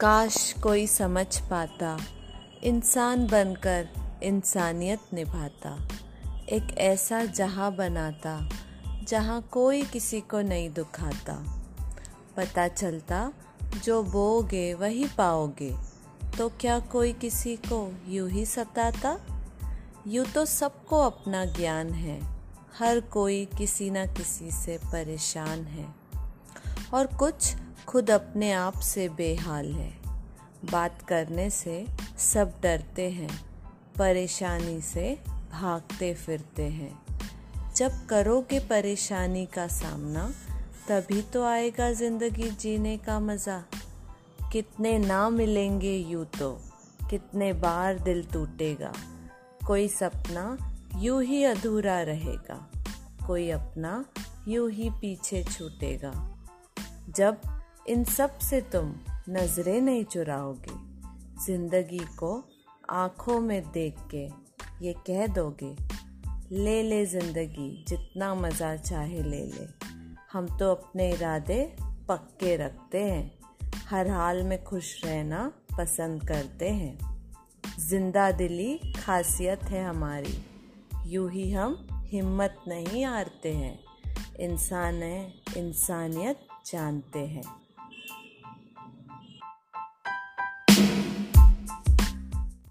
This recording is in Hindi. काश कोई समझ पाता, इंसान बनकर इंसानियत निभाता, एक ऐसा जहां बनाता जहां कोई किसी को नहीं दुखाता। पता चलता जो बोगे वही पाओगे, तो क्या कोई किसी को यूं ही सताता। यूं तो सबको अपना ज्ञान है, हर कोई किसी ना किसी से परेशान है, और कुछ खुद अपने आप से बेहाल है। बात करने से सब डरते हैं, परेशानी से भागते फिरते हैं। जब करोगे परेशानी का सामना, तभी तो आएगा ज़िंदगी जीने का मज़ा। कितने ना मिलेंगे यूँ तो, कितने बार दिल टूटेगा। कोई सपना यूँ ही अधूरा रहेगा, कोई अपना यूँ ही पीछे छूटेगा। जब इन सब से तुम नजरें नहीं चुराओगे, जिंदगी को आँखों में देख के ये कह दोगे, ले जिंदगी जितना मज़ा चाहे ले ले, हम तो अपने इरादे पक्के रखते हैं, हर हाल में खुश रहना पसंद करते हैं। जिंदा दिली खासियत है हमारी, यूँ ही हम हिम्मत नहीं हारते हैं, इंसान है इंसानियत जानते हैं।